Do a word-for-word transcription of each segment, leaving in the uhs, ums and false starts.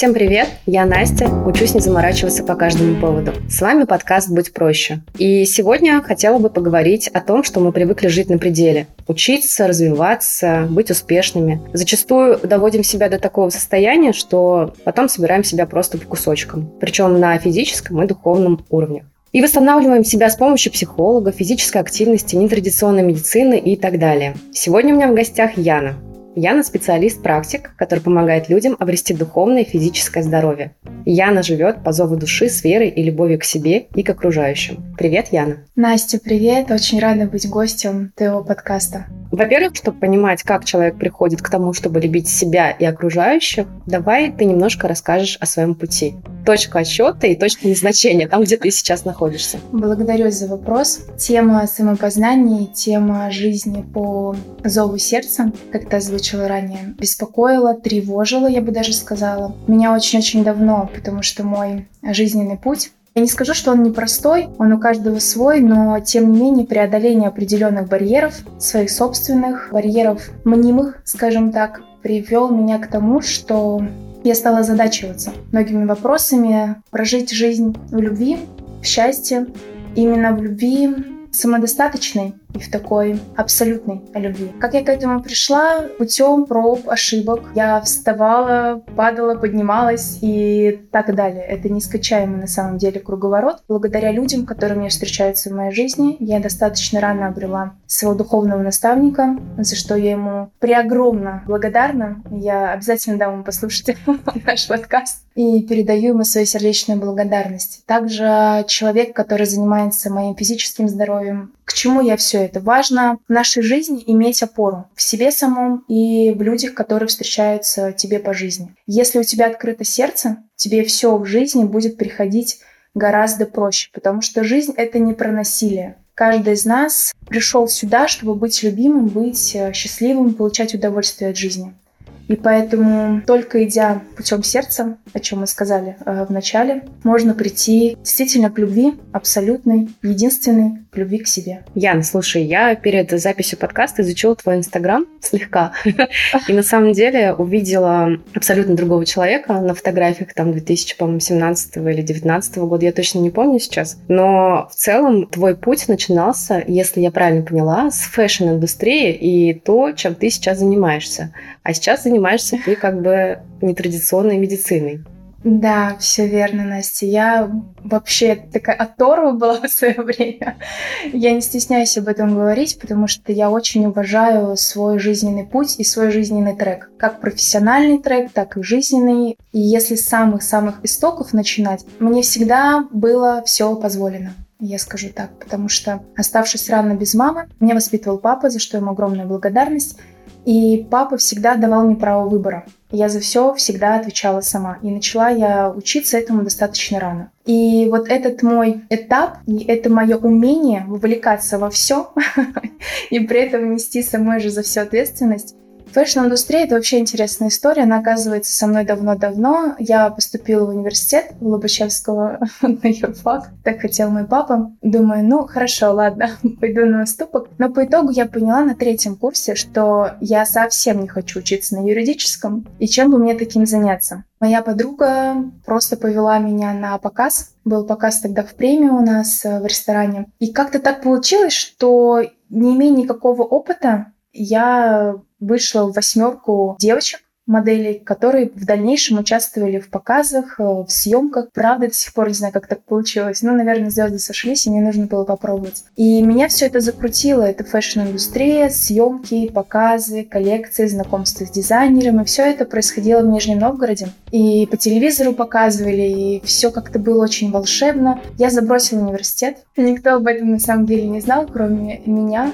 Всем привет! Я Настя, учусь не заморачиваться по каждому поводу. С вами подкаст «Будь проще». И сегодня хотела бы поговорить о том, что мы привыкли жить на пределе. Учиться, развиваться, быть успешными. Зачастую доводим себя до такого состояния, что потом собираем себя просто по кусочкам. Причем на физическом и духовном уровнях. И восстанавливаем себя с помощью психолога, физической активности, нетрадиционной медицины и так далее. Сегодня у меня в гостях Яна. Яна – специалист-практик, который помогает людям обрести духовное и физическое здоровье. Яна живет по зову души с верой и любовью к себе и к окружающим. Привет, Яна! Настя, привет! Очень рада быть гостем твоего подкаста. Во-первых, чтобы понимать, как человек приходит к тому, чтобы любить себя и окружающих, давай ты немножко расскажешь о своем пути. Точку отсчета и точку назначения, там, где ты сейчас находишься. Благодарю за вопрос. Тема самопознания, тема жизни по зову сердца, как это звучало ранее, беспокоила, тревожила, я бы даже сказала. Меня очень-очень давно, потому что мой жизненный путь, я не скажу, что он непростой, он у каждого свой, но, тем не менее, преодоление определенных барьеров, своих собственных барьеров, мнимых, скажем так, привел меня к тому, что я стала озадачиваться многими вопросами, прожить жизнь в любви, в счастье, именно в любви самодостаточной и в такой абсолютной любви. Как я к этому пришла? Путем проб, ошибок. Я вставала, падала, поднималась и так далее. Это нескончаемый на самом деле круговорот. Благодаря людям, которые мне встречаются в моей жизни, я достаточно рано обрела своего духовного наставника, за что я ему преогромно благодарна. Я обязательно дам ему послушать наш подкаст и передаю ему свою сердечную благодарность. Также человек, который занимается моим физическим здоровьем, к чему я все это? Важно в нашей жизни иметь опору в себе самом и в людях, которые встречаются тебе по жизни. Если у тебя открыто сердце, тебе все в жизни будет приходить гораздо проще, потому что жизнь — это не про насилие. Каждый из нас пришел сюда, чтобы быть любимым, быть счастливым, получать удовольствие от жизни. И поэтому только идя путем сердца, о чем мы сказали э, в начале, можно прийти действительно к любви абсолютной, единственной, к любви к себе. Ян, слушай, я перед записью подкаста изучила твой Инстаграм слегка. И на самом деле увидела абсолютно другого человека на фотографиях там две тысячи семнадцатого или две тысячи девятнадцатого года, я точно не помню сейчас. Но в целом твой путь начинался, если я правильно поняла, с фэшн-индустрии и то, чем ты сейчас занимаешься. А сейчас занимаешься занимаешься ты как бы нетрадиционной медициной. Да, все верно, Настя. Я вообще такая оторва была в свое время. Я не стесняюсь об этом говорить, потому что я очень уважаю свой жизненный путь и свой жизненный трек. Как профессиональный трек, так и жизненный. И если с самых-самых истоков начинать, мне всегда было все позволено. Я скажу так, потому что, оставшись рано без мамы, меня воспитывал папа, за что ему огромная благодарность. И папа всегда давал мне право выбора. Я за все всегда отвечала сама. И начала я учиться этому достаточно рано. И вот этот мой этап, и это мое умение вовлекаться во все и при этом нести самой же за все ответственность. Фэшн-индустрия — это вообще интересная история. Она оказывается со мной давно-давно. Я поступила в университет в Лобачевского на юрфак. Так хотел мой папа. Думаю, ну хорошо, ладно, пойду на уступок. Но по итогу я поняла на третьем курсе, что я совсем не хочу учиться на юридическом. И чем бы мне таким заняться? Моя подруга просто повела меня на показ. Был показ тогда в премию у нас в ресторане. И как-то так получилось, что не имея никакого опыта, я вышла в восьмерку девочек, моделей, которые в дальнейшем участвовали в показах, в съемках. Правда, до сих пор не знаю, как так получилось. Ну, наверное, звезды сошлись, и мне нужно было попробовать. И меня все это закрутило. Это фэшн-индустрия, съемки, показы, коллекции, знакомства с дизайнером. И все это происходило в Нижнем Новгороде. И по телевизору показывали, и все как-то было очень волшебно. Я забросила университет. Никто об этом на самом деле не знал, кроме меня.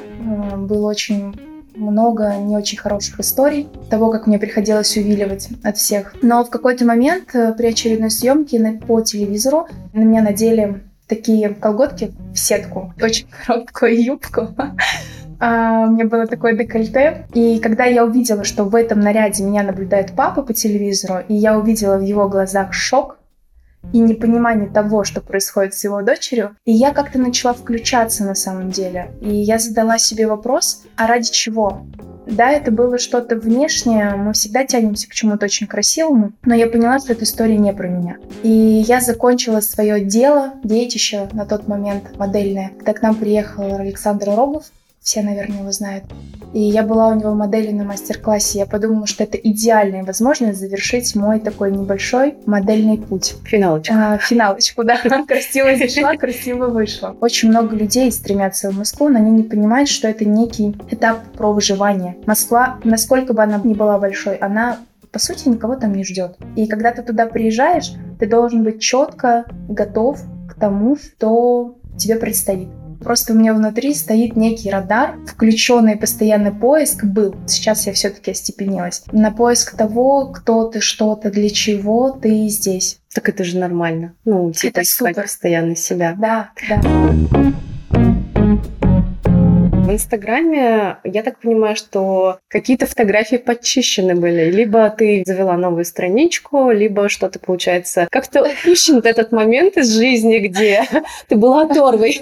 Было очень много не очень хороших историй, того, как мне приходилось увиливать от всех. Но в какой-то момент при очередной съемке по телевизору на меня надели такие колготки в сетку, очень короткую юбку. У меня было такое декольте. И когда я увидела, что в этом наряде меня наблюдает папа по телевизору, и я увидела в его глазах шок и непонимание того, что происходит с его дочерью. И я как-то начала включаться на самом деле. И я задала себе вопрос, а ради чего Да, это было что-то внешнее, мы всегда тянемся к чему-то очень красивому, но я поняла, что эта история не про меня. И я закончила свое дело, детище на тот момент модельное, когда к нам приехал Александр Рогов, все, наверное, его знают. И я была у него моделью на мастер-классе. Я подумала, что это идеальная возможность завершить мой такой небольшой модельный путь. Финалочку. А, финалочку, да. Красиво зашла, красиво вышла. Очень много людей стремятся в Москву, но они не понимают, что это некий этап про выживание. Москва, насколько бы она ни была большой, она, по сути, никого там не ждет. И когда ты туда приезжаешь, ты должен быть четко готов к тому, что тебе предстоит. Просто у меня внутри стоит некий радар, включенный постоянный поиск был. Сейчас я все-таки остепенилась. На поиск того, кто ты, что ты, для чего ты здесь. Так это же нормально. Ну, типа, искать постоянно себя. Да, да. В Инстаграме, я так понимаю, что какие-то фотографии подчищены были. Либо ты завела новую страничку, либо что-то, получается, как-то упущен этот момент из жизни, где ты была оторвой.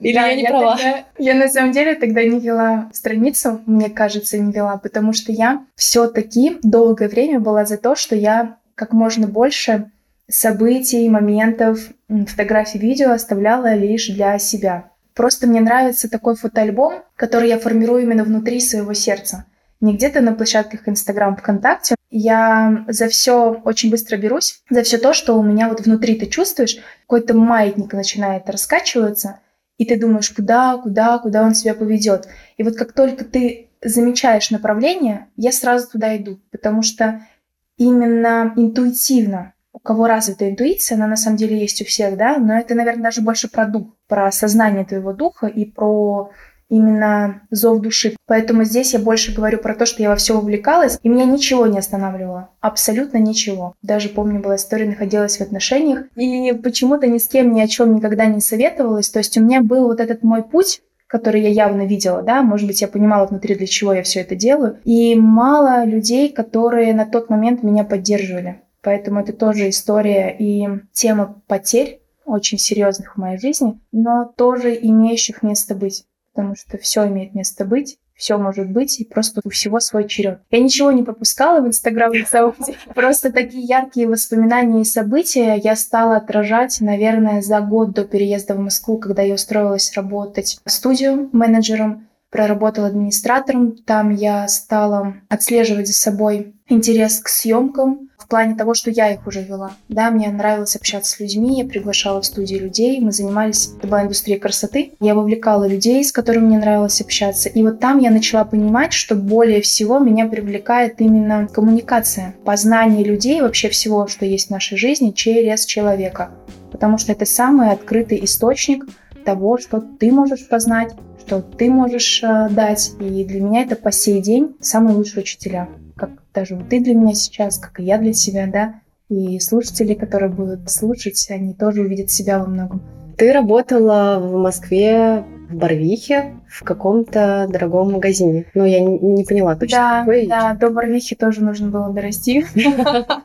Или я не права? Я на самом деле тогда не вела страницу, мне кажется, не вела, потому что я все-таки долгое время была за то, что я как можно больше событий, моментов, фотографий, видео оставляла лишь для себя. Просто мне нравится такой фотоальбом, который я формирую именно внутри своего сердца. Не где-то на площадках Инстаграм, ВКонтакте. Я за все очень быстро берусь, за все то, что у меня вот внутри ты чувствуешь, какой-то маятник начинает раскачиваться, и ты думаешь, куда, куда, куда он себя поведет. И вот как только ты замечаешь направление, я сразу туда иду, потому что именно интуитивно. У кого развита интуиция, она на самом деле есть у всех, да, но это, наверное, даже больше про дух, про сознание твоего духа и про именно зов души. Поэтому здесь я больше говорю про то, что я во все увлекалась, и меня ничего не останавливало, абсолютно ничего. Даже, помню, была история, находилась в отношениях, и почему-то ни с кем, ни о чем никогда не советовалась, то есть у меня был вот этот мой путь, который я явно видела, да, может быть, я понимала внутри, для чего я все это делаю, и мало людей, которые на тот момент меня поддерживали. Поэтому это тоже история и тема потерь, очень серьезных в моей жизни, но тоже имеющих место быть. Потому что все имеет место быть, все может быть, и просто у всего свой черед. Я ничего не пропускала в Инстаграм, на самом деле. Просто такие яркие воспоминания и события я стала отражать, наверное, за год до переезда в Москву, когда я устроилась работать в студию менеджером. Проработала администратором, там я стала отслеживать за собой интерес к съемкам в плане того, что я их уже вела. Да, мне нравилось общаться с людьми, я приглашала в студии людей, мы занимались, это была индустрия красоты, я вовлекала людей, с которыми мне нравилось общаться. И вот там я начала понимать, что более всего меня привлекает именно коммуникация, познание людей, вообще всего, что есть в нашей жизни, через человека. Потому что это самый открытый источник того, что ты можешь познать, что ты можешь э, дать. И для меня это по сей день самые лучшие учителя. Как даже вот ты для меня сейчас, как и я для тебя, да. И слушатели, которые будут слушать, они тоже увидят себя во многом. Ты работала в Москве, в Барвихе, в каком-то дорогом магазине. Ну, я не, не поняла точно. Да, какой. Да, до Барвихи тоже нужно было дорасти.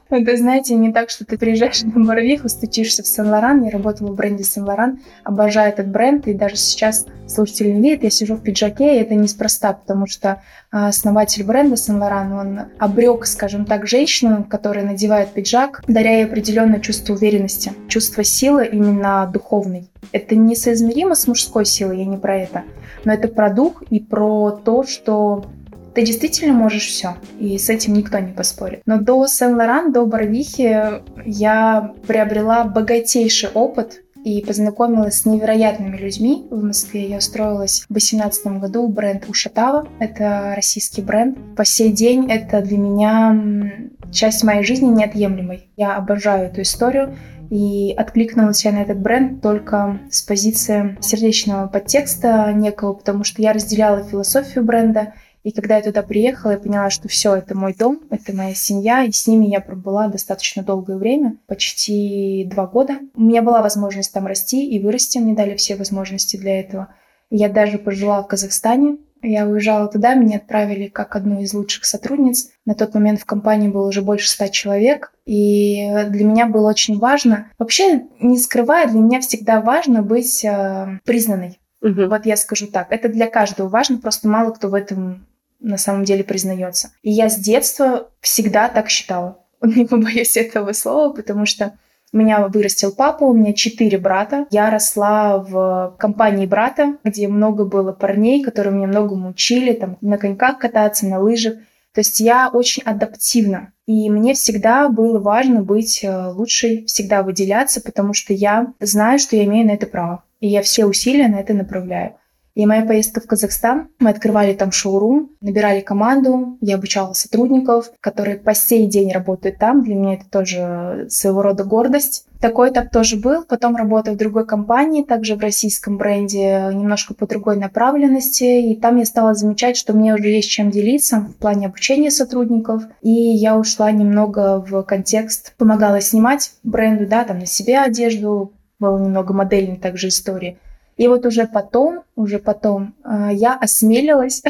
Это, знаете, не так, что ты приезжаешь на Барвиху, стучишься в Saint Laurent. Я работала в бренде Saint Laurent, обожаю этот бренд, и даже сейчас слушатели видят, я сижу в пиджаке, и это неспроста, потому что основатель бренда Saint Laurent, он обрек, скажем так, женщину, которая надевает пиджак, даря ей определенное чувство уверенности, чувство силы именно духовной. Это несоизмеримо с мужской силой, я не про это, но это про дух и про то, что ты действительно можешь все, и с этим никто не поспорит. Но до Saint Laurent, до Барвихи я приобрела богатейший опыт и познакомилась с невероятными людьми в Москве. Я устроилась в две тысячи восемнадцатом году в бренд Ушатава, это российский бренд. По сей день это для меня часть моей жизни неотъемлемой. Я обожаю эту историю. И откликнулась я на этот бренд только с позиции сердечного подтекста некого, потому что я разделяла философию бренда. И когда я туда приехала, я поняла, что все, это мой дом, это моя семья, и с ними я пробыла достаточно долгое время, почти два года. У меня была возможность там расти и вырасти, мне дали все возможности для этого. Я даже пожила в Казахстане. Я уезжала туда, меня отправили как одну из лучших сотрудниц. На тот момент в компании было уже больше ста человек. И для меня было очень важно, вообще не скрывая, для меня всегда важно быть э, признанной. Угу. Вот я скажу так, это для каждого важно, просто мало кто в этом на самом деле признается. И я с детства всегда так считала. Не побоюсь этого слова, потому что меня вырастил папа, у меня четыре брата. Я росла в компании брата, где много было парней, которые меня многому учили, там, на коньках кататься, на лыжах. То есть я очень адаптивна. И мне всегда было важно быть лучшей, всегда выделяться, потому что я знаю, что я имею на это право. И я все усилия на это направляю. И моя поездка в Казахстан, мы открывали там шоурум, набирали команду, я обучала сотрудников, которые по сей день работают там. Для меня это тоже своего рода гордость. Такой этап тоже был. Потом работала в другой компании, также в российском бренде, немножко по другой направленности. И там я стала замечать, что мне уже есть чем делиться в плане обучения сотрудников. И я ушла немного в контекст. Помогала снимать бренду, да, там на себе одежду. Было немного модельной также истории. И вот уже потом, уже потом я осмелилась,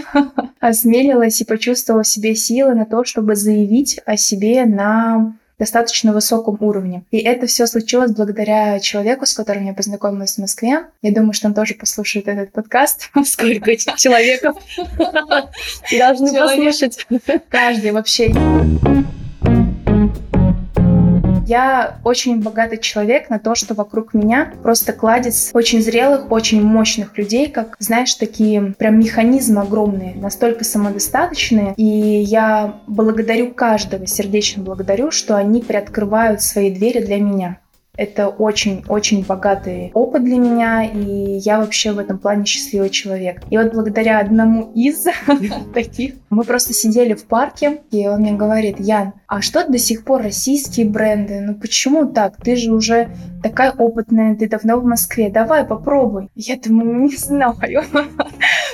осмелилась и почувствовала в себе силы на то, чтобы заявить о себе на достаточно высоком уровне. И это все случилось благодаря человеку, с которым я познакомилась в Москве. Я думаю, что он тоже послушает этот подкаст. Сколько человеков должны послушать? Каждый вообще. Я очень богатый человек на то, что вокруг меня просто кладется очень зрелых, очень мощных людей, как, знаешь, такие прям механизмы огромные, настолько самодостаточные. И я благодарю каждого, сердечно благодарю, что они приоткрывают свои двери для меня. Это очень-очень богатый опыт для меня, и я вообще в этом плане счастливый человек. И вот благодаря одному из таких мы просто сидели в парке, и он мне говорит: Ян, а что до сих пор российские бренды? Ну почему так? Ты же уже такая опытная, ты давно в Москве, давай попробуй. Я думаю, не знаю,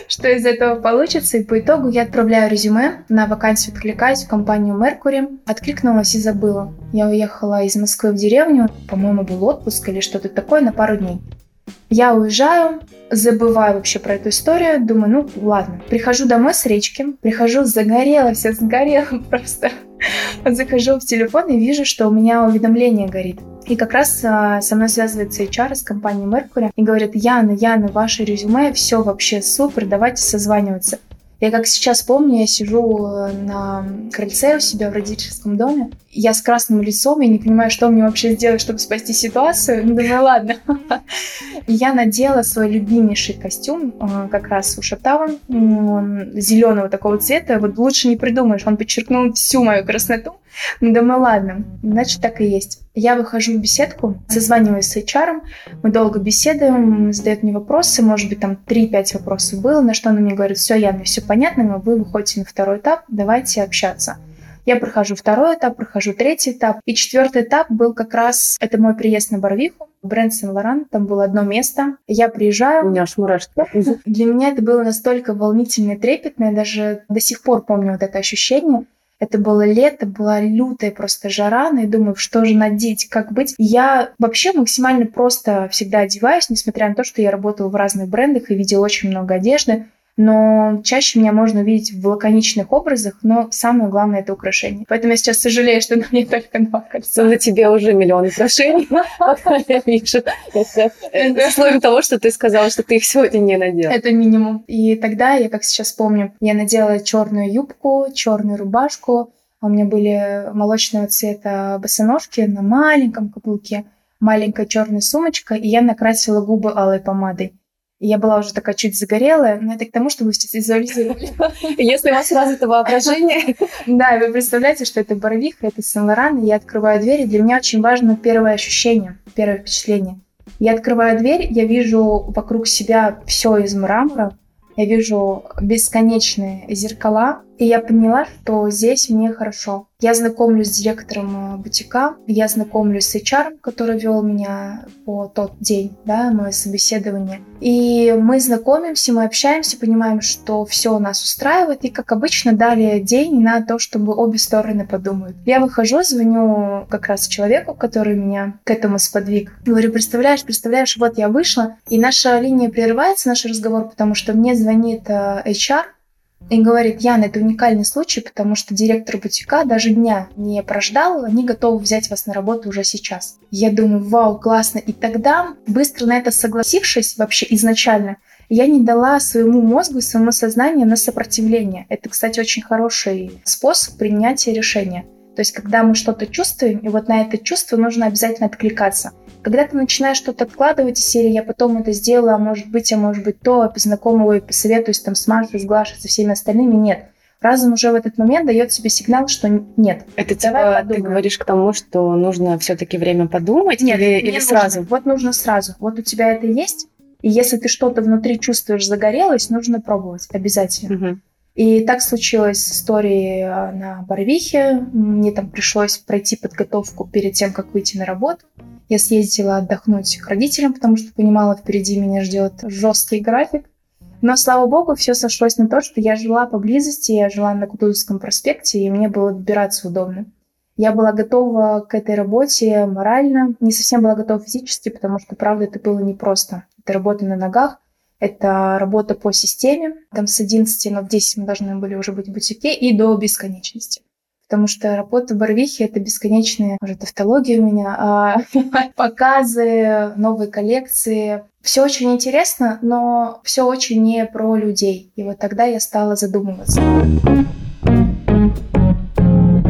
что из этого получится. И по итогу я отправляю резюме, на вакансию откликаюсь в компанию Меркурий. Откликнулась и забыла. Я уехала из Москвы в деревню, по-моему, был отпуск или что-то такое на пару дней. Я уезжаю, забываю вообще про эту историю, думаю, ну ладно. Прихожу домой с речки, прихожу, загорела, вся сгорела просто. Захожу в телефон и вижу, что у меня уведомление горит. И как раз со мной связывается эйч ар из компании Mercury и говорит: Яна, Яна, ваше резюме, все вообще супер, давайте созваниваться. Я как сейчас помню, я сижу на крыльце у себя в родительском доме. Я с красным лицом, я не понимаю, что мне вообще сделать, чтобы спасти ситуацию. Думаю, ладно. Я надела свой любимейший костюм, как раз Ушатава, зеленого такого цвета. Вот лучше не придумаешь, он подчеркнул всю мою красноту. Думаю, ладно, значит, так и есть. Я выхожу в беседку, созваниваюсь с эйч ар, мы долго беседуем, задает мне вопросы, может быть, там три-пять вопросов было, на что она мне говорит: все, Яна, все понятно, вы выходите на второй этап, давайте общаться. Я прохожу второй этап, прохожу третий этап, и четвертый этап был как раз, это мой приезд на Барвиху, бренд Saint Laurent, там было одно место, я приезжаю. У меня аж мурашки. Для меня это было настолько волнительно и трепетно, я даже до сих пор помню вот это ощущение. Это было лето, была лютая просто жара, и думаю, что же надеть, как быть. Я вообще максимально просто всегда одеваюсь, несмотря на то, что я работала в разных брендах и видела очень много одежды. Но чаще меня можно увидеть в лаконичных образах, но самое главное — это украшения. Поэтому я сейчас сожалею, что на мне только два кольца. На тебе уже миллион украшений. Я вижу. Это словом того, что ты сказала, что ты их сегодня не надела. Это минимум. И тогда, я как сейчас помню, я надела черную юбку, черную рубашку. У меня были молочного цвета босоножки на маленьком каблуке, маленькая черная сумочка, и я накрасила губы алой помадой. Я была уже такая чуть загорелая, но это к тому, чтобы вы сейчас визуализировали. Если у вас сразу это воображение. Да, вы представляете, что это Барвиха, это Saint Laurent, и я открываю дверь, и для меня очень важно первое ощущение, первое впечатление. Я открываю дверь, я вижу вокруг себя все из мрамора, я вижу бесконечные зеркала, и я поняла, что здесь мне хорошо. Я знакомлюсь с директором бутика, я знакомлюсь с эйч ар, который вел меня по тот день, да, мое собеседование. И мы знакомимся, мы общаемся, понимаем, что все нас устраивает, и, как обычно, дали день на то, чтобы обе стороны подумают. Я выхожу, звоню как раз человеку, который меня к этому сподвиг. Говорю: представляешь, представляешь, вот я вышла, и наша линия прерывается, наш разговор, потому что мне звонит эйч ар, И говорит: Яна, это уникальный случай, потому что директор бутика даже дня не прождал, они готовы взять вас на работу уже сейчас. Я думаю, вау, классно. И тогда, быстро на это согласившись вообще изначально, я не дала своему мозгу, своему сознанию на сопротивление. Это, кстати, очень хороший способ принятия решения. То есть, когда мы что-то чувствуем, и вот на это чувство нужно обязательно откликаться. Когда ты начинаешь что-то откладывать из серии, я потом это сделала, а может быть, а может быть то, познакомила и посоветуюсь там с Машей, с Глашей, со всеми остальными, нет. Разум уже в этот момент дает себе сигнал, что нет. Это типа ты говоришь к тому, что нужно все-таки время подумать? Нет, или, или сразу? Нужно. Вот нужно сразу. Вот у тебя это есть, и если ты что-то внутри чувствуешь, загорелось, нужно пробовать обязательно. Угу. И так случилось с историей на Барвихе. Мне там пришлось пройти подготовку перед тем, как выйти на работу. Я съездила отдохнуть к родителям, потому что понимала, впереди меня ждет жесткий график. Но, слава богу, все сошлось на то, что я жила поблизости, я жила на Кутузовском проспекте, и мне было добираться удобно. Я была готова к этой работе морально, не совсем была готова физически, потому что, правда, это было непросто. Это работа на ногах, это работа по системе. Там с одиннадцати, но в десять мы должны были уже быть в бутике, и до бесконечности. Потому что работа в Барвихе — это бесконечная, может, тавтология у меня, а показы, новые коллекции. Все очень интересно, но все очень не про людей. И вот тогда я стала задумываться.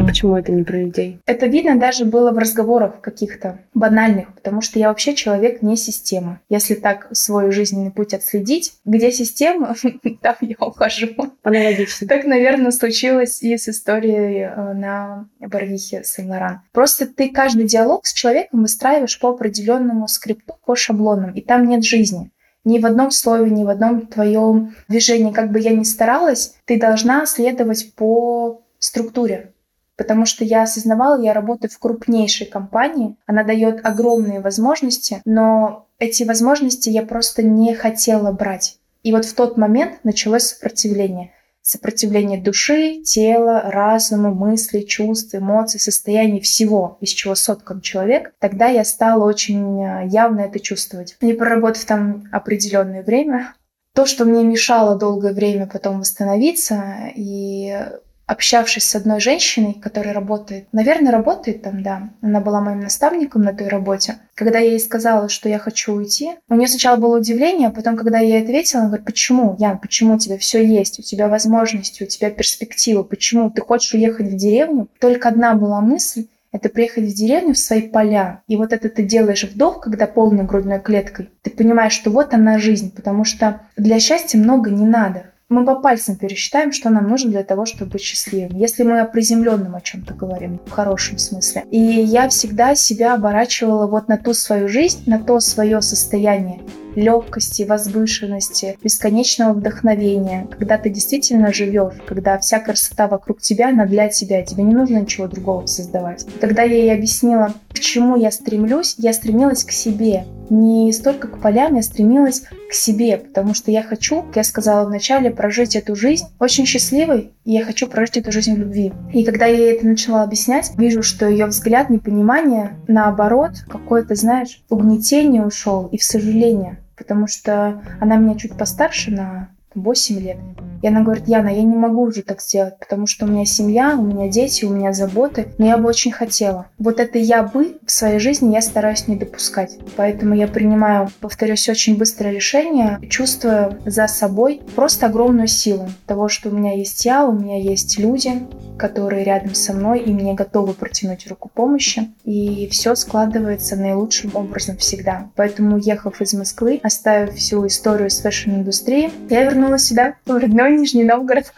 Почему это не про людей? Это видно даже было в разговорах каких-то банальных, потому что я вообще человек не система. Если так свой жизненный путь отследить, где система, там я ухожу. Аналогично. Так, наверное, случилось и с историей на Барвихе Saint Laurent. Просто ты каждый диалог с человеком выстраиваешь по определенному скрипту, по шаблонам, и там нет жизни. Ни в одном слове, ни в одном твоем движении, как бы я ни старалась, ты должна следовать по структуре. Потому что я осознавала, я работаю в крупнейшей компании, она дает огромные возможности, но эти возможности я просто не хотела брать. И вот в тот момент началось сопротивление. Сопротивление души, тела, разума, мыслей, чувств, эмоций, состояний, всего, из чего соткан человек. Тогда я стала очень явно это чувствовать. И проработав там определенное время, то, что мне мешало долгое время потом восстановиться и... Общавшись с одной женщиной, которая работает, наверное, работает там, да, она была моим наставником на той работе. Когда я ей сказала, что я хочу уйти, у нее сначала было удивление, а потом, когда я ей ответила, она говорит: почему, Ян, почему у тебя все есть, у тебя возможности, у тебя перспективы, почему ты хочешь уехать в деревню? Только одна была мысль — это приехать в деревню, в свои поля. И вот это ты делаешь вдох, когда полной грудной клеткой, ты понимаешь, что вот она жизнь, потому что для счастья много не надо. Мы по пальцам пересчитаем, что нам нужно для того, чтобы быть счастливым. Если мы о приземленном о чем-то говорим, в хорошем смысле. И я всегда себя оборачивала вот на ту свою жизнь, на то свое состояние легкости, возвышенности, бесконечного вдохновения, когда ты действительно живешь, когда вся красота вокруг тебя, она для тебя, тебе не нужно ничего другого создавать. Когда я ей объяснила, к чему я стремлюсь, я стремилась к себе. Не столько к полям, я стремилась к себе, потому что я хочу, как я сказала вначале, прожить эту жизнь очень счастливой, и я хочу прожить эту жизнь в любви. И когда я ей это начала объяснять, вижу, что ее взгляд, непонимание, наоборот, какое-то, знаешь, угнетение ушел и в сожаление. Потому что она меня чуть постарше на восемь лет. И она говорит: Яна, я не могу уже так сделать, потому что у меня семья, у меня дети, у меня заботы, но я бы очень хотела. Вот это «я бы» в своей жизни я стараюсь не допускать. Поэтому я принимаю, повторюсь, очень быстрое решение, чувствуя за собой просто огромную силу того, что у меня есть я, у меня есть люди, которые рядом со мной и мне готовы протянуть руку помощи. И все складывается наилучшим образом всегда. Поэтому, уехав из Москвы, оставив всю историю с фэшн-индустрией, я вернулась сюда, в родной Нижний Новгород,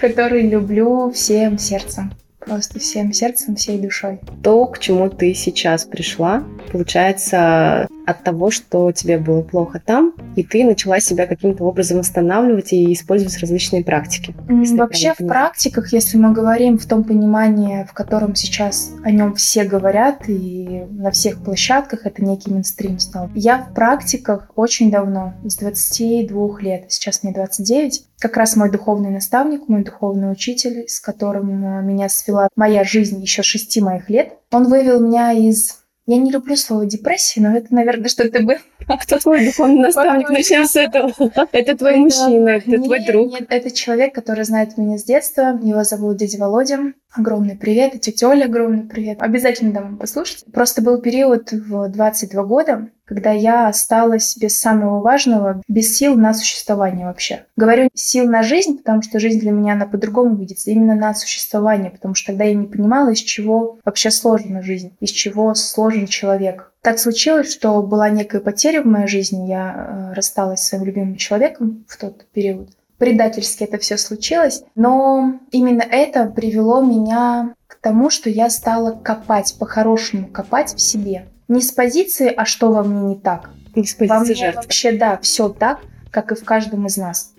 который люблю всем сердцем. Просто всем сердцем, всей душой. То, к чему ты сейчас пришла, получается от того, что тебе было плохо там, и ты начала себя каким-то образом восстанавливать и использовать различные практики. Вообще в практиках, если мы говорим в том понимании, в котором сейчас о нем все говорят, и на всех площадках это некий мейнстрим стал. Я в практиках очень давно, с двадцати двух лет, сейчас мне двадцать девять, как раз мой духовный наставник, мой духовный учитель, с которым меня свела моя жизнь еще шести моих лет, он вывел меня из... Я не люблю слово депрессия, но это, наверное, что-то было А кто твой духовный наставник? Начнем с этого. Это твой мужчина, это твой друг. Нет, это человек, который знает меня с детства. Его зовут дядя Володя. Огромный привет. И тетя Оля, огромный привет. Обязательно дам вам послушать. Просто был период в двадцать два года, когда я осталась без самого важного, без сил на существование вообще. Говорю сил на жизнь, потому что жизнь для меня, она по-другому видится, именно на существование, потому что тогда я не понимала, из чего вообще сложена жизнь, из чего сложен человек. Так случилось, что была некая потеря в моей жизни, я рассталась с своим любимым человеком в тот период. Предательски это все случилось, но именно это привело меня к тому, что я стала копать, по-хорошему копать в себе. Не с позиции, а что во мне не так. Не с позиции во мне жертвы. Вообще, да, все так, как и в каждом из нас.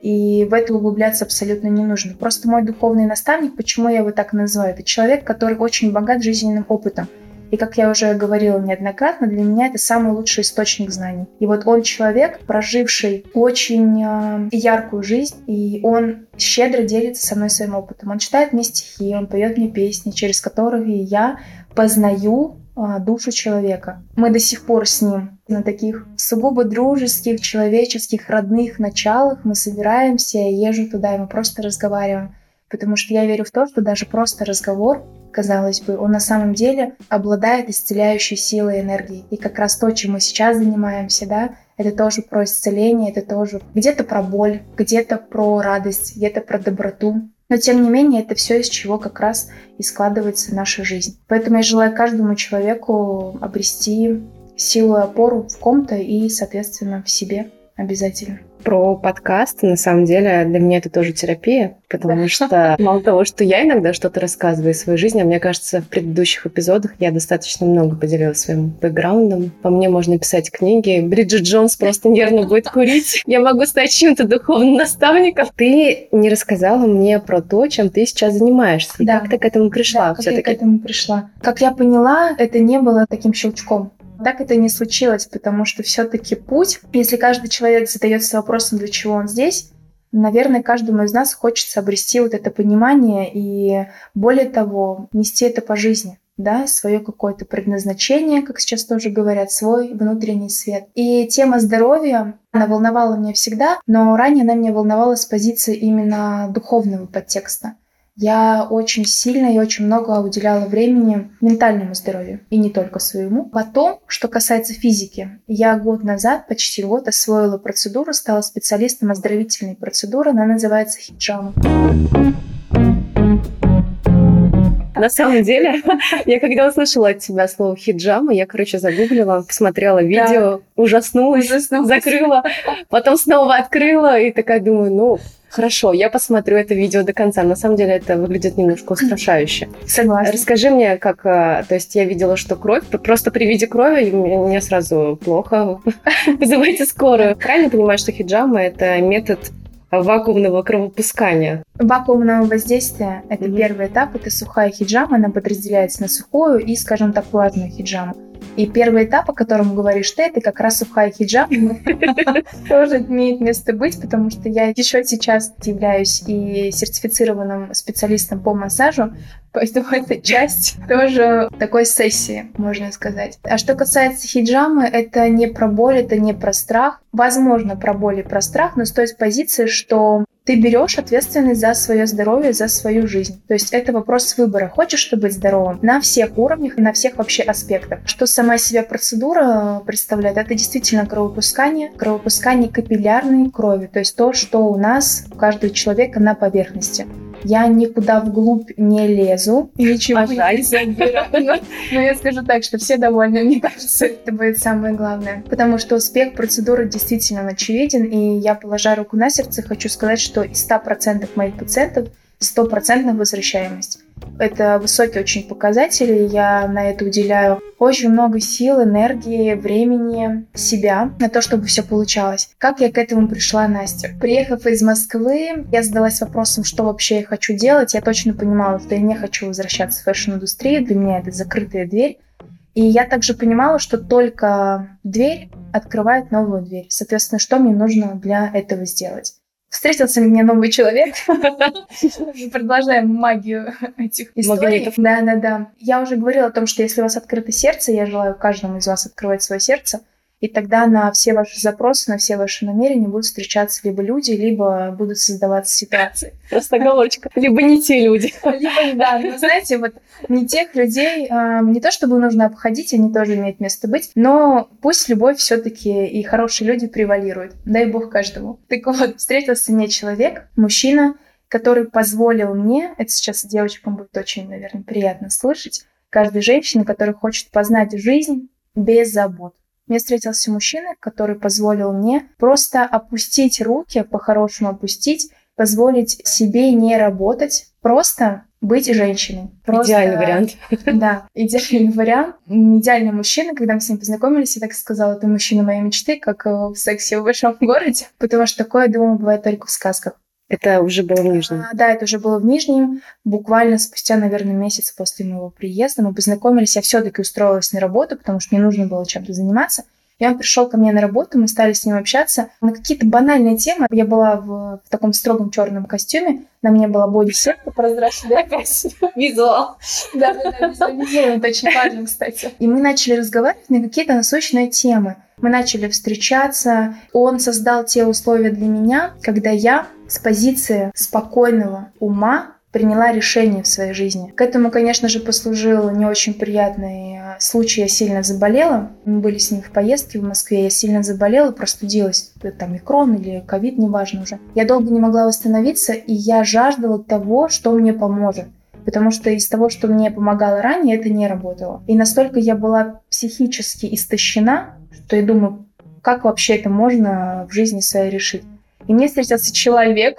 И в это углубляться абсолютно не нужно. Просто мой духовный наставник, почему я его так называю, это человек, который очень богат жизненным опытом. И, как я уже говорила неоднократно, для меня это самый лучший источник знаний. И вот он человек, проживший очень яркую жизнь, и он щедро делится со мной своим опытом. Он читает мне стихи, он поет мне песни, через которые я познаю душу человека. Мы до сих пор с ним на таких сугубо дружеских, человеческих, родных началах мы собираемся, я езжу туда, и мы просто разговариваем. Потому что я верю в то, что даже просто разговор, казалось бы, он на самом деле обладает исцеляющей силой и энергией. И как раз то, чем мы сейчас занимаемся, да, это тоже про исцеление, это тоже где-то про боль, где-то про радость, где-то про доброту. Но, тем не менее, это все, из чего как раз и складывается наша жизнь. Поэтому я желаю каждому человеку обрести силу и опору в ком-то и, соответственно, в себе обязательно. Про подкасты, на самом деле, для меня это тоже терапия, потому что мало того, что я иногда что-то рассказываю из своей жизни, а мне кажется, в предыдущих эпизодах я достаточно много поделилась своим бэкграундом. По мне можно писать книги. Бриджит Джонс просто нервно будет курить. Я могу стать чем-то духовным наставником. Ты не рассказала мне про то, чем ты сейчас занимаешься. Да. Как ты к этому пришла? Да, как я к этому пришла. Как я поняла, это не было таким щелчком. Так это не случилось, потому что все-таки путь, если каждый человек задается вопросом, для чего он здесь, наверное, каждому из нас хочется обрести вот это понимание и, более того, нести это по жизни, да, свое какое-то предназначение, как сейчас тоже говорят, свой внутренний свет. И тема здоровья, она волновала меня всегда, но ранее она меня волновала с позиции именно духовного подтекста. Я очень сильно и очень много уделяла времени ментальному здоровью, и не только своему. Потом, что касается физики, я год назад, почти год, освоила процедуру, стала специалистом оздоровительной процедуры, она называется «Хиджама». На самом деле, я когда услышала от тебя слово «хиджама», я, короче, загуглила, посмотрела видео, да. ужаснулась, ужаснулась, закрыла, потом снова открыла и такая думаю, ну, хорошо, я посмотрю это видео до конца. На самом деле это выглядит немножко устрашающе. Согласна. Расскажи мне, как... То есть я видела, что кровь... Просто при виде крови мне сразу плохо. Вызывайте скорую. Правильно понимаю, что хиджама — это метод вакуумного кровопускания? Вакуумного воздействия — это mm-hmm. первый этап. Это сухая хиджама. Она подразделяется на сухую и, скажем так, влажную хиджаму. И первый этап, о котором говоришь ты, это как раз сухая хиджама. Тоже имеет место быть, потому что я еще сейчас являюсь и сертифицированным специалистом по массажу, поэтому это часть тоже такой сессии, можно сказать. А что касается хиджамы, это не про боль, это не про страх. Возможно, про боль и про страх, но с той позиции, что ты берешь ответственность за свое здоровье, за свою жизнь. То есть это вопрос выбора. Хочешь ты быть здоровым? На всех уровнях, на всех вообще аспектах. Что сама себя процедура представляет? Это действительно кровопускание, кровопускание капиллярной крови. То есть то, что у нас, у каждого человека на поверхности. Я никуда вглубь не лезу. Ничего а не забираю. Но, но я скажу так, что все довольны, мне кажется. Это будет самое главное. Потому что успех процедуры действительно очевиден. И я, положа руку на сердце, хочу сказать, что из ста процентов моих пациентов сто процентов возвращаемость. Это высокие очень показатели. Я на это уделяю очень много сил, энергии, времени, себя, на то, чтобы все получалось. Как я к этому пришла, Настя? Приехав из Москвы, я задалась вопросом, что вообще я хочу делать. Я точно понимала, что я не хочу возвращаться в фэшн-индустрию. Для меня это закрытая дверь. И я также понимала, что только дверь открывает новую дверь. Соответственно, что мне нужно для этого сделать? Встретился мне новый человек. Продолжаем магию этих историй. Да-да-да. Я уже говорила о том, что если у вас открыто сердце, я желаю каждому из вас открывать свое сердце. И тогда на все ваши запросы, на все ваши намерения будут встречаться либо люди, либо будут создаваться ситуации. Просто оговорочка. Либо не те люди. Либо, да, ну, знаете, вот не тех людей, не то чтобы нужно обходить, они тоже имеют место быть, но пусть любовь все-таки и хорошие люди превалируют. Дай бог каждому. Так вот, встретился мне человек, мужчина, который позволил мне, это сейчас девочкам будет очень, наверное, приятно слышать, каждой женщине, которая хочет познать жизнь без забот. Мне встретился мужчина, который позволил мне просто опустить руки, по-хорошему опустить, позволить себе не работать, просто быть женщиной. Просто, идеальный вариант. Да, идеальный вариант. Идеальный мужчина. Когда мы с ним познакомились, я так сказала, это мужчина моей мечты, как в «Сексе в большом городе», потому что такое, думаю, бывает только в сказках. Это уже было в Нижнем. А, да, это уже было в Нижнем. Буквально спустя, наверное, месяц после моего приезда мы познакомились. Я все-таки устроилась на работу, потому что мне нужно было чем-то заниматься. И он пришел ко мне на работу, мы стали с ним общаться на какие-то банальные темы. Я была в, в таком строгом черном костюме, на мне была боди-сетка прозрачная. Визуал. Да, да, да, визуализирован, это очень важно, кстати. И мы начали разговаривать на какие-то насущные темы. Мы начали встречаться. Он создал те условия для меня, когда я с позиции спокойного ума приняла решение в своей жизни. К этому, конечно же, послужил не очень приятный случай. Я сильно заболела. Мы были с ним в поездке в Москве. Я сильно заболела, простудилась. Там микрон или ковид, неважно уже. Я долго не могла восстановиться, и я жаждала того, что мне поможет. Потому что из того, что мне помогало ранее, это не работало. И настолько я была психически истощена, что я думаю, как вообще это можно в жизни своей решить. И мне встретился человек.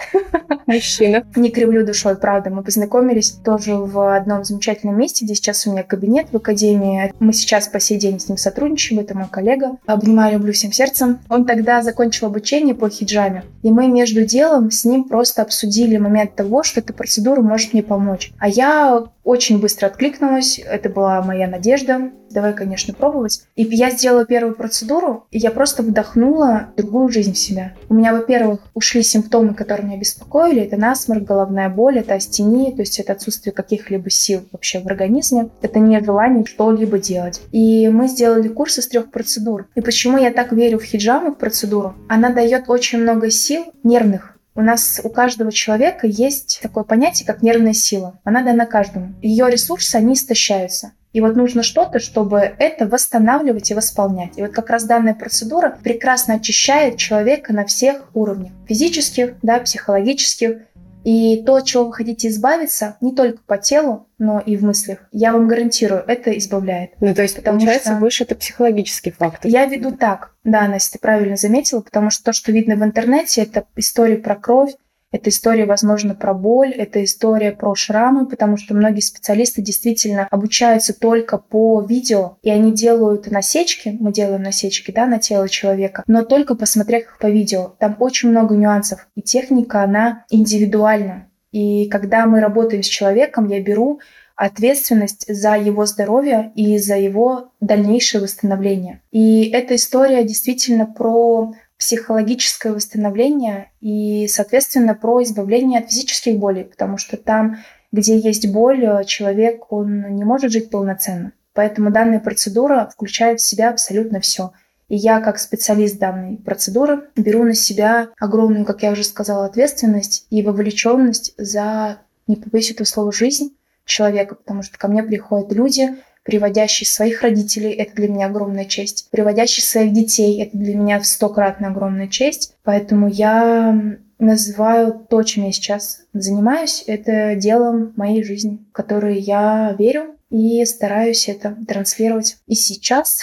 Мужчина. Не кривлю душой, правда. Мы познакомились тоже в одном замечательном месте, где сейчас у меня кабинет в академии. Мы сейчас по сей день с ним сотрудничаем, это мой коллега. Обнимаю, люблю всем сердцем. Он тогда закончил обучение по хиджаме. И мы между делом с ним просто обсудили момент того, что эта процедура может мне помочь. А я очень быстро откликнулась. Это была моя надежда. Давай, конечно, пробовать. И я сделала первую процедуру, и я просто вдохнула другую жизнь в себя. У меня, во-первых, ушли симптомы, которые меня беспокоили. Это насморк, головная боль, это астения, то есть это отсутствие каких-либо сил вообще в организме. Это нежелание что-либо делать. И мы сделали курс из трех процедур. И почему я так верю в хиджаму, в процедуру? Она дает очень много сил нервных. У нас у каждого человека есть такое понятие, как нервная сила. Она дана каждому. Ее ресурсы, они истощаются. И вот нужно что-то, чтобы это восстанавливать и восполнять. И вот как раз данная процедура прекрасно очищает человека на всех уровнях. Физических, да, психологических. И то, от чего вы хотите избавиться, не только по телу, но и в мыслях. Я вам гарантирую, это избавляет. Ну, то есть, потому получается, что... больше это психологический фактор. Я веду так, да, Настя, ты правильно заметила, потому что то, что видно в интернете, это история про кровь, это история, возможно, про боль, это история про шрамы, потому что многие специалисты действительно обучаются только по видео, и они делают насечки, мы делаем насечки, да, на тело человека, но только посмотрев их по видео. Там очень много нюансов, и техника, она индивидуальна. И когда мы работаем с человеком, я беру ответственность за его здоровье и за его дальнейшее восстановление. И эта история действительно про... психологическое восстановление и, соответственно, про избавление от физических болей, потому что там, где есть боль, человек, он не может жить полноценно. Поэтому данная процедура включает в себя абсолютно все. И я, как специалист данной процедуры, беру на себя огромную, как я уже сказала, ответственность и вовлеченность за, не побоюсь этого слова, жизнь человека, потому что ко мне приходят люди, приводящий своих родителей, это для меня огромная честь. Приводящий своих детей, это для меня в стократно огромная честь. Поэтому я называю то, чем я сейчас занимаюсь, это делом моей жизни, в которое я верю и стараюсь это транслировать и сейчас,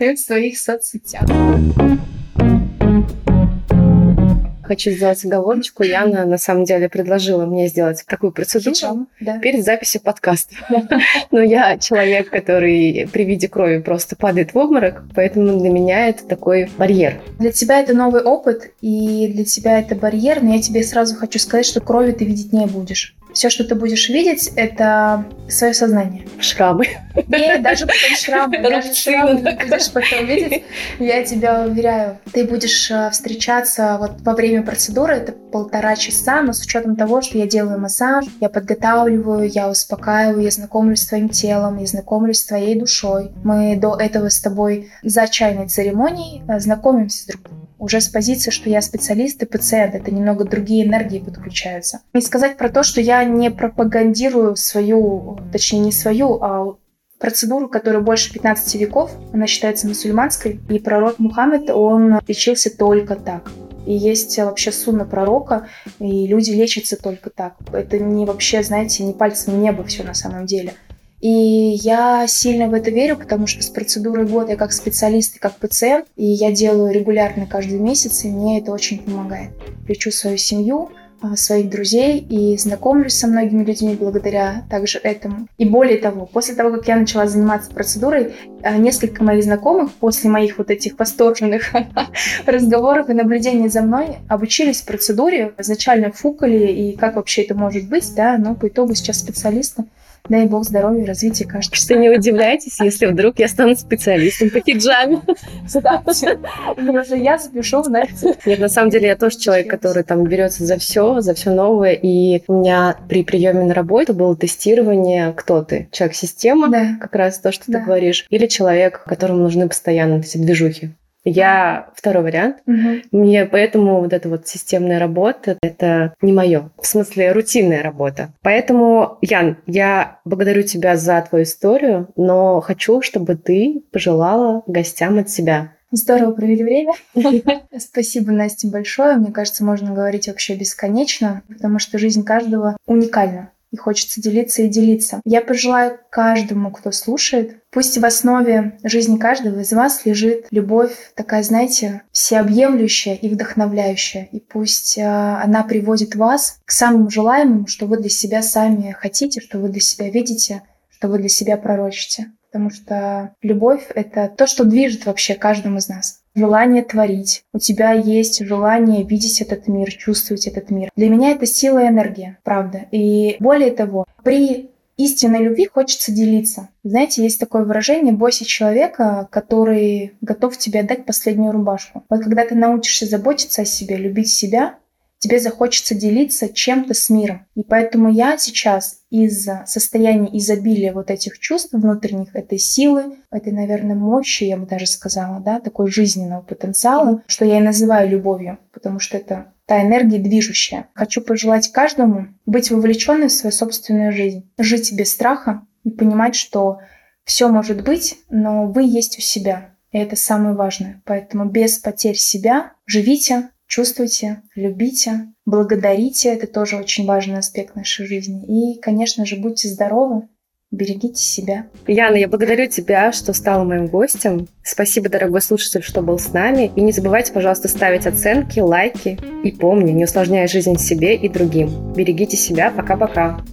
и в своих соцсетях. Хочу сделать оговорочку. Яна, на самом деле, предложила мне сделать такую процедуру Хиджама, да, перед записью подкаста. Но я человек, который при виде крови просто падает в обморок, поэтому для меня это такой барьер. Для тебя это новый опыт, и для тебя это барьер, но я тебе сразу хочу сказать, что крови ты видеть не будешь. все, что ты будешь видеть, это свое сознание. Шрамы. Нет, даже потом шрамы. Даже шрамы ты будешь потом видеть. Я тебя уверяю, ты будешь встречаться вот во время процедуры, это полтора часа, но с учетом того, что я делаю массаж, я подготавливаю, я успокаиваю, я знакомлюсь с твоим телом, я знакомлюсь с твоей душой. Мы до этого с тобой за чайной церемонией знакомимся с друг другом. Уже с позиции, что я специалист и пациент, это немного другие энергии подключаются. И сказать про то, что я не пропагандирую свою, точнее не свою, а процедуру, которая больше пятнадцати веков, она считается мусульманской, и пророк Мухаммед, он лечился только так. И есть вообще сунна пророка, и люди лечатся только так. Это не вообще, знаете, не пальцем в небо все на самом деле. И я сильно в это верю, потому что с процедурой года я как специалист и как пациент, и я делаю регулярно каждый месяц, и мне это очень помогает. Лечу свою семью, своих друзей и знакомлюсь со многими людьми благодаря также этому. И более того, после того, как я начала заниматься процедурой, несколько моих знакомых после моих вот этих восторженных разговоров и наблюдений за мной обучились процедуре, изначально фукали, и как вообще это может быть, да, но по итогу сейчас специалисты. Дай бог здоровья и развития каждого. Что не удивляйтесь, если вдруг я стану специалистом по хиджаме. Кстати, уже я запишу, знаете. Нет, на самом деле я тоже человек, который там берется за все, за все новое. И у меня при приеме на работу было тестирование, кто ты. Человек-система, да. Как раз то, что да. ты говоришь. Или человек, которому нужны постоянно эти движухи. Я второй вариант. Угу. Мне поэтому вот эта вот системная работа — это не мое. В смысле, рутинная работа. Поэтому, Ян, я благодарю тебя за твою историю, но хочу, чтобы ты пожелала гостям от себя. Здорово провели время. Спасибо, Настя, большое. Мне кажется, можно говорить вообще бесконечно, потому что жизнь каждого уникальна. И хочется делиться и делиться. Я пожелаю каждому, кто слушает, пусть в основе жизни каждого из вас лежит любовь такая, знаете, всеобъемлющая и вдохновляющая. И пусть э, она приводит вас к самому желаемому, что вы для себя сами хотите, что вы для себя видите, что вы для себя пророчите. Потому что любовь — это то, что движет вообще каждым из нас. Желание творить. У тебя есть желание видеть этот мир, чувствовать этот мир. Для меня это сила и энергия, правда. И более того, при истинной любви хочется делиться. Знаете, есть такое выражение: «Бойся человека, который готов тебе отдать последнюю рубашку». Вот когда ты научишься заботиться о себе, любить себя, тебе захочется делиться чем-то с миром. И поэтому я сейчас из-за состояния изобилия вот этих чувств внутренних, этой силы, этой, наверное, мощи, я бы даже сказала, да, такой жизненного потенциала, что я и называю любовью, потому что это та энергия движущая. Хочу пожелать каждому быть вовлеченным в свою собственную жизнь, жить без страха и понимать, что все может быть, но вы есть у себя. И это самое важное. Поэтому без потерь себя живите, чувствуйте, любите, благодарите. Это тоже очень важный аспект нашей жизни. И, конечно же, будьте здоровы, берегите себя. Яна, я благодарю тебя, что стала моим гостем. Спасибо, дорогой слушатель, что был с нами. И не забывайте, пожалуйста, ставить оценки, лайки. И помни, не усложняй жизнь себе и другим. Берегите себя. Пока-пока.